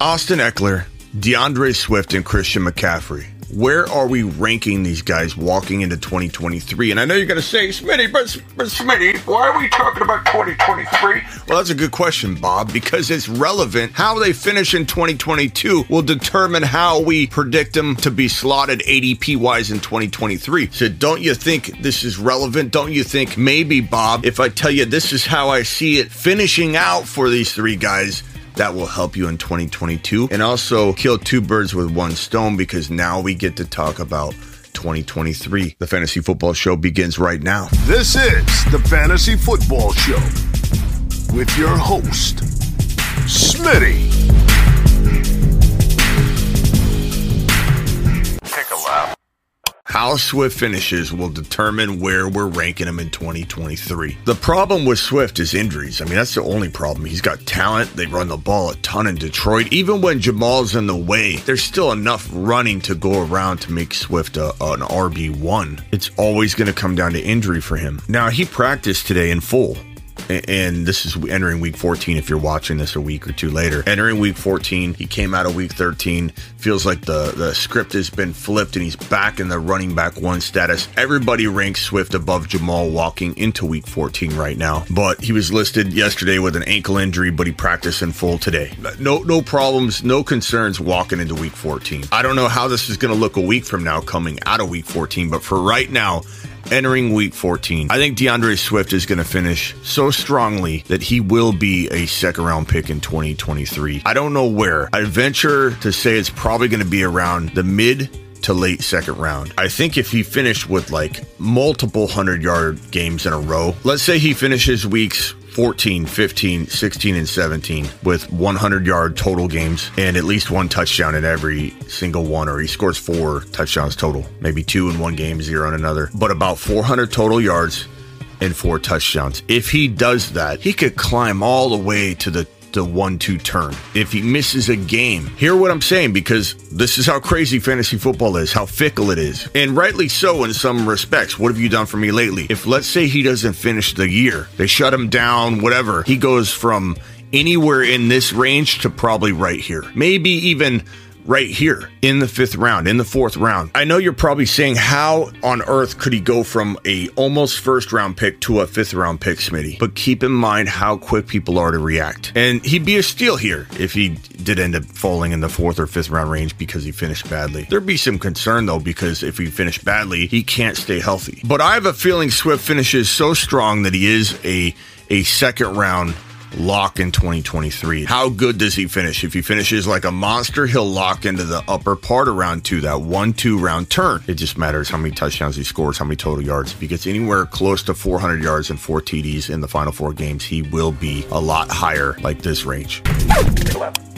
Austin Ekeler, DeAndre Swift, and Christian McCaffrey. Where are we ranking these guys walking into 2023? And I know you're going to say, Smitty, but Smitty, why are we talking about 2023? Well, that's a good question, Bob, because it's relevant. How they finish in 2022 will determine how we predict them to be slotted ADP-wise in 2023. So don't you think this is relevant? Don't you think maybe, Bob, if I tell you this is how I see it finishing out for these three guys, that will help you in 2022 and also kill two birds with one stone, because now we get to talk about 2023. The Fantasy Football Show begins right now. This is the Fantasy Football Show with your host, Smitty. Take a lap. How Swift finishes will determine where we're ranking him in 2023. The problem with Swift is injuries. I mean, that's the only problem. He's got talent. They run the ball a ton in Detroit. Even when Jamal's in the way, there's still enough running to go around to make Swift an RB1. It's always going to come down to injury for him. Now, he practiced today in full. And this is entering week 14 if you're watching this a week or two later. Entering week 14, he came out of week 13. Feels like the script has been flipped and he's back in the running back one status. Everybody ranks Swift above Jamal walking into week 14 right now. But he was listed yesterday with an ankle injury, but he practiced in full today. No problems, no concerns walking into week 14. I don't know how this is going to look a week from now coming out of week 14, but for right now, entering week 14, I think DeAndre Swift is going to finish so strongly that he will be a second-round pick in 2023. I don't know where. I venture to say it's probably going to be around the mid to late second round. I think if he finished with like multiple 100-yard games in a row, let's say he finishes weeks 14, 15, 16, and 17 with 100-yard total games and at least one touchdown in every single one, or he scores four touchdowns total, maybe two in one game, zero in another, but about 400 total yards and four touchdowns. If he does that, he could climb all the way to the 1-2 turn. If he misses a game, hear what I'm saying, because this is how crazy fantasy football is, how fickle it is, and rightly so in some respects. What have you done for me lately? If let's say he doesn't finish the year, they shut him down, whatever, he goes from anywhere in this range to probably right here, maybe even right here in the fifth round, in the fourth round. I know you're probably saying, how on earth could he go from a almost first round pick to a fifth round pick, Smitty? But keep in mind how quick people are to react. And he'd be a steal here if he did end up falling in the fourth or fifth round range because he finished badly. There'd be some concern though, because if he finished badly, he can't stay healthy. But I have a feeling Swift finishes so strong that he is a second round lock in 2023. How good does he finish? If he finishes like a monster, he'll lock into the upper part of round two, that 1-2 round turn. It just matters how many touchdowns he scores, how many total yards. If he gets anywhere close to 400 yards and four TDs in the final four games, he will be a lot higher, like this range.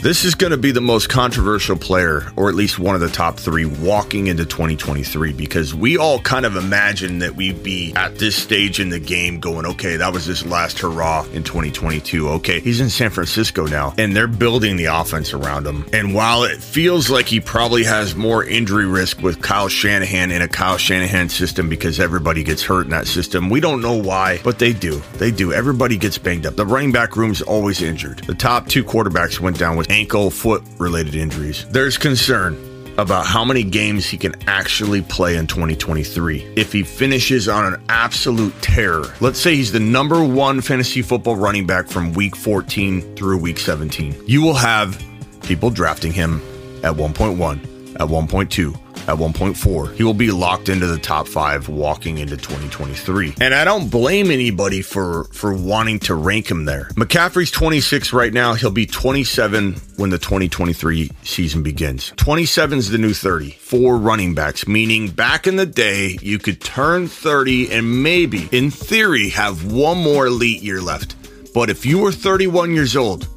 This is going to be the most controversial player, or at least one of the top three, walking into 2023, because we all kind of imagine that we'd be at this stage in the game going, okay, that was his last hurrah in 2022. Okay, he's in San Francisco now, and they're building the offense around him. And while it feels like he probably has more injury risk with Kyle Shanahan in a Kyle Shanahan system, because everybody gets hurt in that system, we don't know why, but they do. They do. Everybody gets banged up. The running back room's always injured. The top two quarterbacks went down with ankle, foot-related injuries. There's concern about how many games he can actually play in 2023. If he finishes on an absolute tear, let's say he's the number one fantasy football running back from week 14 through week 17, you will have people drafting him at 1.1, at 1.2, at 1.4. He will be locked into the top five walking into 2023. And I don't blame anybody for wanting to rank him there. McCaffrey's 26 right now. He'll be 27 when the 2023 season begins. 27 is the new 30 for running backs, meaning back in the day, you could turn 30 and maybe, in theory, have one more elite year left. But if you were 31 years old,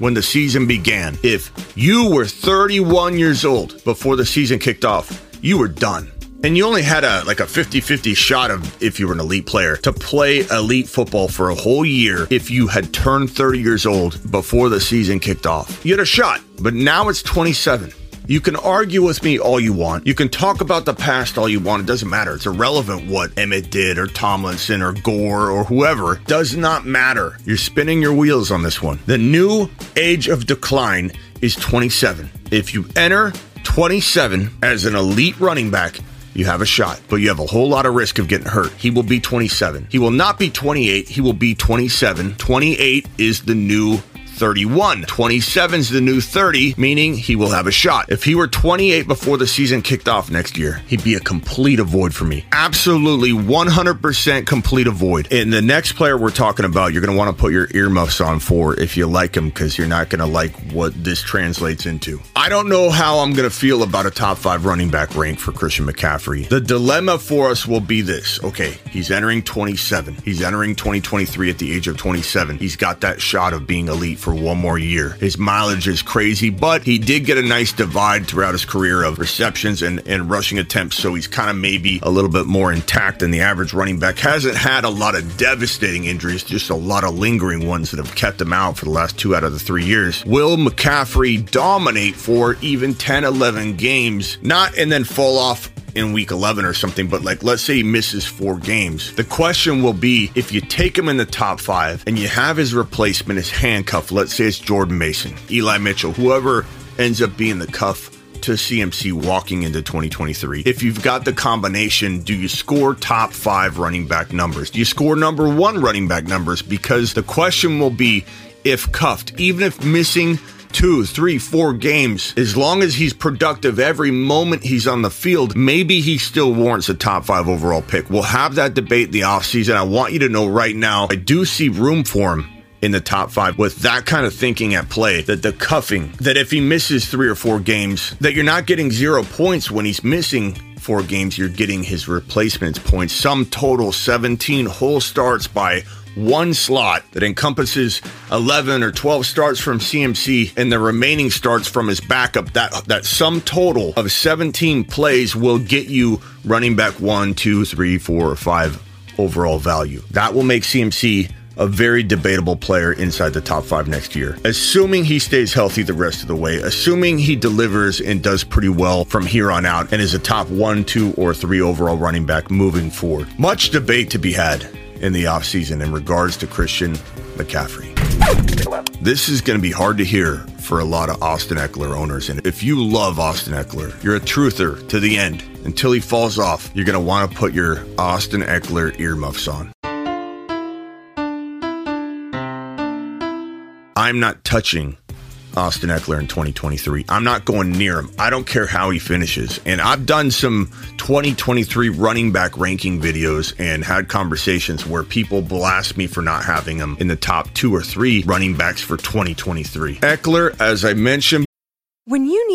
when the season began. If you were 31 years old before the season kicked off, you were done. And you only had a 50-50 shot of, if you were an elite player, to play elite football for a whole year if you had turned 30 years old before the season kicked off. You had a shot, but now it's 27. You can argue with me all you want. You can talk about the past all you want. It doesn't matter. It's irrelevant what Emmett did or Tomlinson or Gore or whoever. It does not matter. You're spinning your wheels on this one. The new age of decline is 27. If you enter 27 as an elite running back, you have a shot, but you have a whole lot of risk of getting hurt. He will be 27. He will not be 28. He will be 27. 28 is the new 31. 27 is the new 30, meaning he will have a shot. If he were 28 before the season kicked off next year, he'd be a complete avoid for me. Absolutely 100% complete avoid. And the next player we're talking about, you're going to want to put your earmuffs on for if you like him, because you're not going to like what this translates into. I don't know how I'm going to feel about a top 5 running back rank for Christian McCaffrey. The dilemma for us will be this. Okay, he's entering 27. He's entering 2023 at the age of 27. He's got that shot of being elite for one more year. His mileage is crazy, but he did get a nice divide throughout his career of receptions and rushing attempts, so he's kind of maybe a little bit more intact than the average running back. Hasn't had a lot of devastating injuries, just a lot of lingering ones that have kept him out for the last 2 out of the 3 years. Will McCaffrey dominate for even 10, 11 games, not and then fall off in week 11 or something, but let's say he misses 4 games. The question will be, if you take him in the top 5 and you have his replacement, his handcuff, let's say it's Jordan Mason, Eli Mitchell, whoever ends up being the cuff to CMC walking into 2023. If you've got the combination, do you score top 5 running back numbers? Do you score number 1 running back numbers? Because the question will be, if cuffed, even if missing 2, 3, 4 games, as long as he's productive every moment he's on the field, maybe he still warrants a top 5 overall pick. We'll have that debate in the offseason. I want you to know right now, I do see room for him in the top 5 with that kind of thinking at play, that the cuffing, that if he misses 3 or 4 games, that you're not getting 0 points when he's missing 4 games, you're getting his replacement's points. Some total 17 whole starts by one slot that encompasses 11 or 12 starts from CMC and the remaining starts from his backup. That sum total of 17 plays will get you running back 1, 2, 3, 4, or 5 overall value. That will make CMC a very debatable player inside the top 5 next year. Assuming he stays healthy the rest of the way, assuming he delivers and does pretty well from here on out and is a top 1, 2, or 3 overall running back moving forward. Much debate to be had in the offseason in regards to Christian McCaffrey. This is going to be hard to hear for a lot of Austin Ekeler owners. And if you love Austin Ekeler, you're a truther to the end. Until he falls off, you're going to want to put your Austin Ekeler earmuffs on. I'm not touching Austin Ekeler in 2023. I'm not going near him. I don't care how he finishes. And I've done some 2023 running back ranking videos and had conversations where people blast me for not having him in the top 2 or 3 running backs for 2023. Ekeler, as I mentioned, when you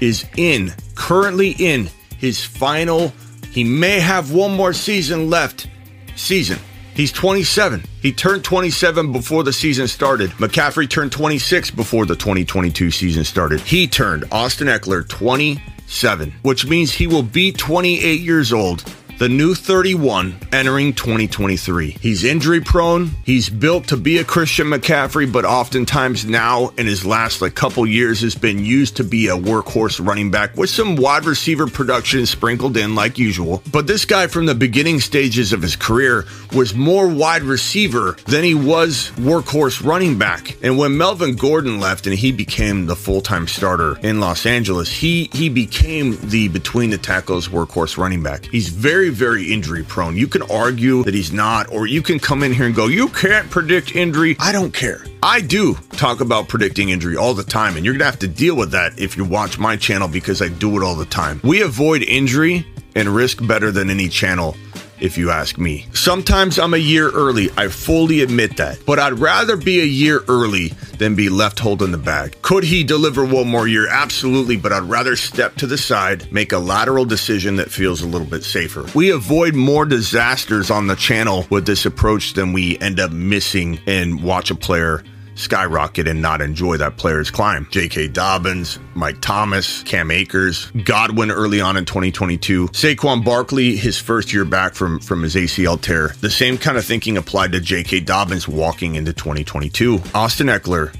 is currently in his final, he may have one more season left, season. He's 27. He turned 27 before the season started. McCaffrey turned 26 before the 2022 season started. He turned, Austin Ekeler, 27, which means he will be 28 years old the new 31 entering 2023. He's injury prone. He's built to be a Christian McCaffrey, but oftentimes now in his last couple years has been used to be a workhorse running back with some wide receiver production sprinkled in like usual. But this guy from the beginning stages of his career was more wide receiver than he was workhorse running back. And when Melvin Gordon left and he became the full-time starter in Los Angeles, he became the between the tackles workhorse running back. He's very, very injury prone. You can argue that he's not, or you can come in here and go, you can't predict injury. I don't care. I do talk about predicting injury all the time, and you're going to have to deal with that if you watch my channel because I do it all the time. We avoid injury and risk better than any channel, if you ask me. Sometimes I'm a year early. I fully admit that. But I'd rather be a year early than be left holding the bag. Could he deliver one more year? Absolutely. But I'd rather step to the side, make a lateral decision that feels a little bit safer. We avoid more disasters on the channel with this approach than we end up missing and watch a player skyrocket and not enjoy that player's climb. J.K. Dobbins, Mike Thomas, Cam Akers, Godwin early on in 2022, Saquon Barkley, his first year back from his ACL tear. The same kind of thinking applied to J.K. Dobbins walking into 2022. Austin Ekeler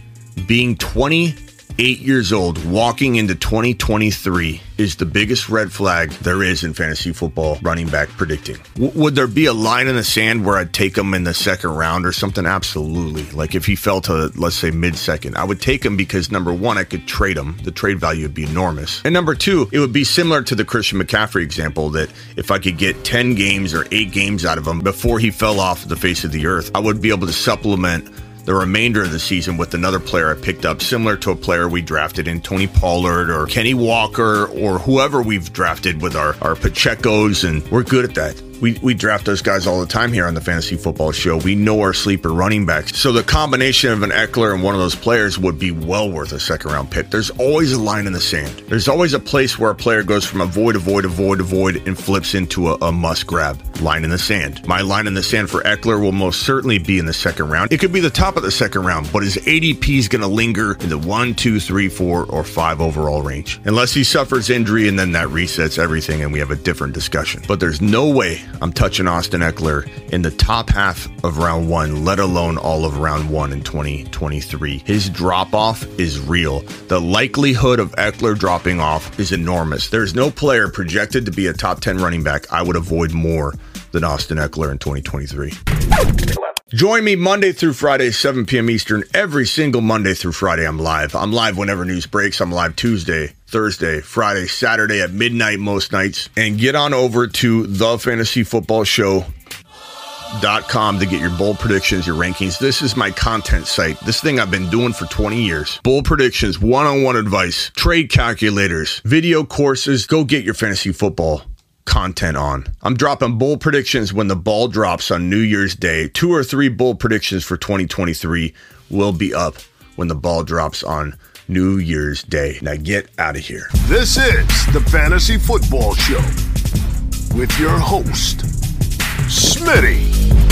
being 28 years old, walking into 2023 is the biggest red flag there is in fantasy football running back predicting. Would there be a line in the sand where I'd take him in the second round or something? Absolutely. Like if he fell to, let's say, mid-second, I would take him because number one, I could trade him. The trade value would be enormous. And number two, it would be similar to the Christian McCaffrey example that if I could get 10 games or 8 games out of him before he fell off the face of the earth, I would be able to supplement the remainder of the season with another player I picked up, similar to a player we drafted in Tony Pollard or Kenny Walker or whoever we've drafted with our Pachecos, and we're good at that. We draft those guys all the time here on the Fantasy Football Show. We know our sleeper running backs. So the combination of an Ekeler and one of those players would be well worth a second-round pick. There's always a line in the sand. There's always a place where a player goes from avoid, and flips into a must-grab line in the sand. My line in the sand for Ekeler will most certainly be in the second round. It could be the top of the second round, but his ADP is going to linger in the 1, 2, 3, 4, or 5 overall range. Unless he suffers injury, and then that resets everything, and we have a different discussion. But there's no way I'm touching Austin Ekeler in the top half of round one, let alone all of round one in 2023. His drop-off is real. The likelihood of Ekeler dropping off is enormous. There's no player projected to be a top 10 running back I would avoid more than Austin Ekeler in 2023. Join me Monday through Friday, 7 p.m. Eastern. Every single Monday through Friday, I'm live. I'm live whenever news breaks. I'm live Tuesday, Thursday, Friday, Saturday at midnight most nights. And get on over to thefantasyfootballshow.com to get your bold predictions, your rankings. This is my content site. This thing I've been doing for 20 years. Bold predictions, one-on-one advice, trade calculators, video courses. Go get your fantasy football content on. I'm dropping bold predictions when the ball drops on New Year's Day. 2 or 3 bold predictions for 2023 will be up when the ball drops on New Year's Day. Now get out of here. This is the Fantasy Football Show with your host, Smitty.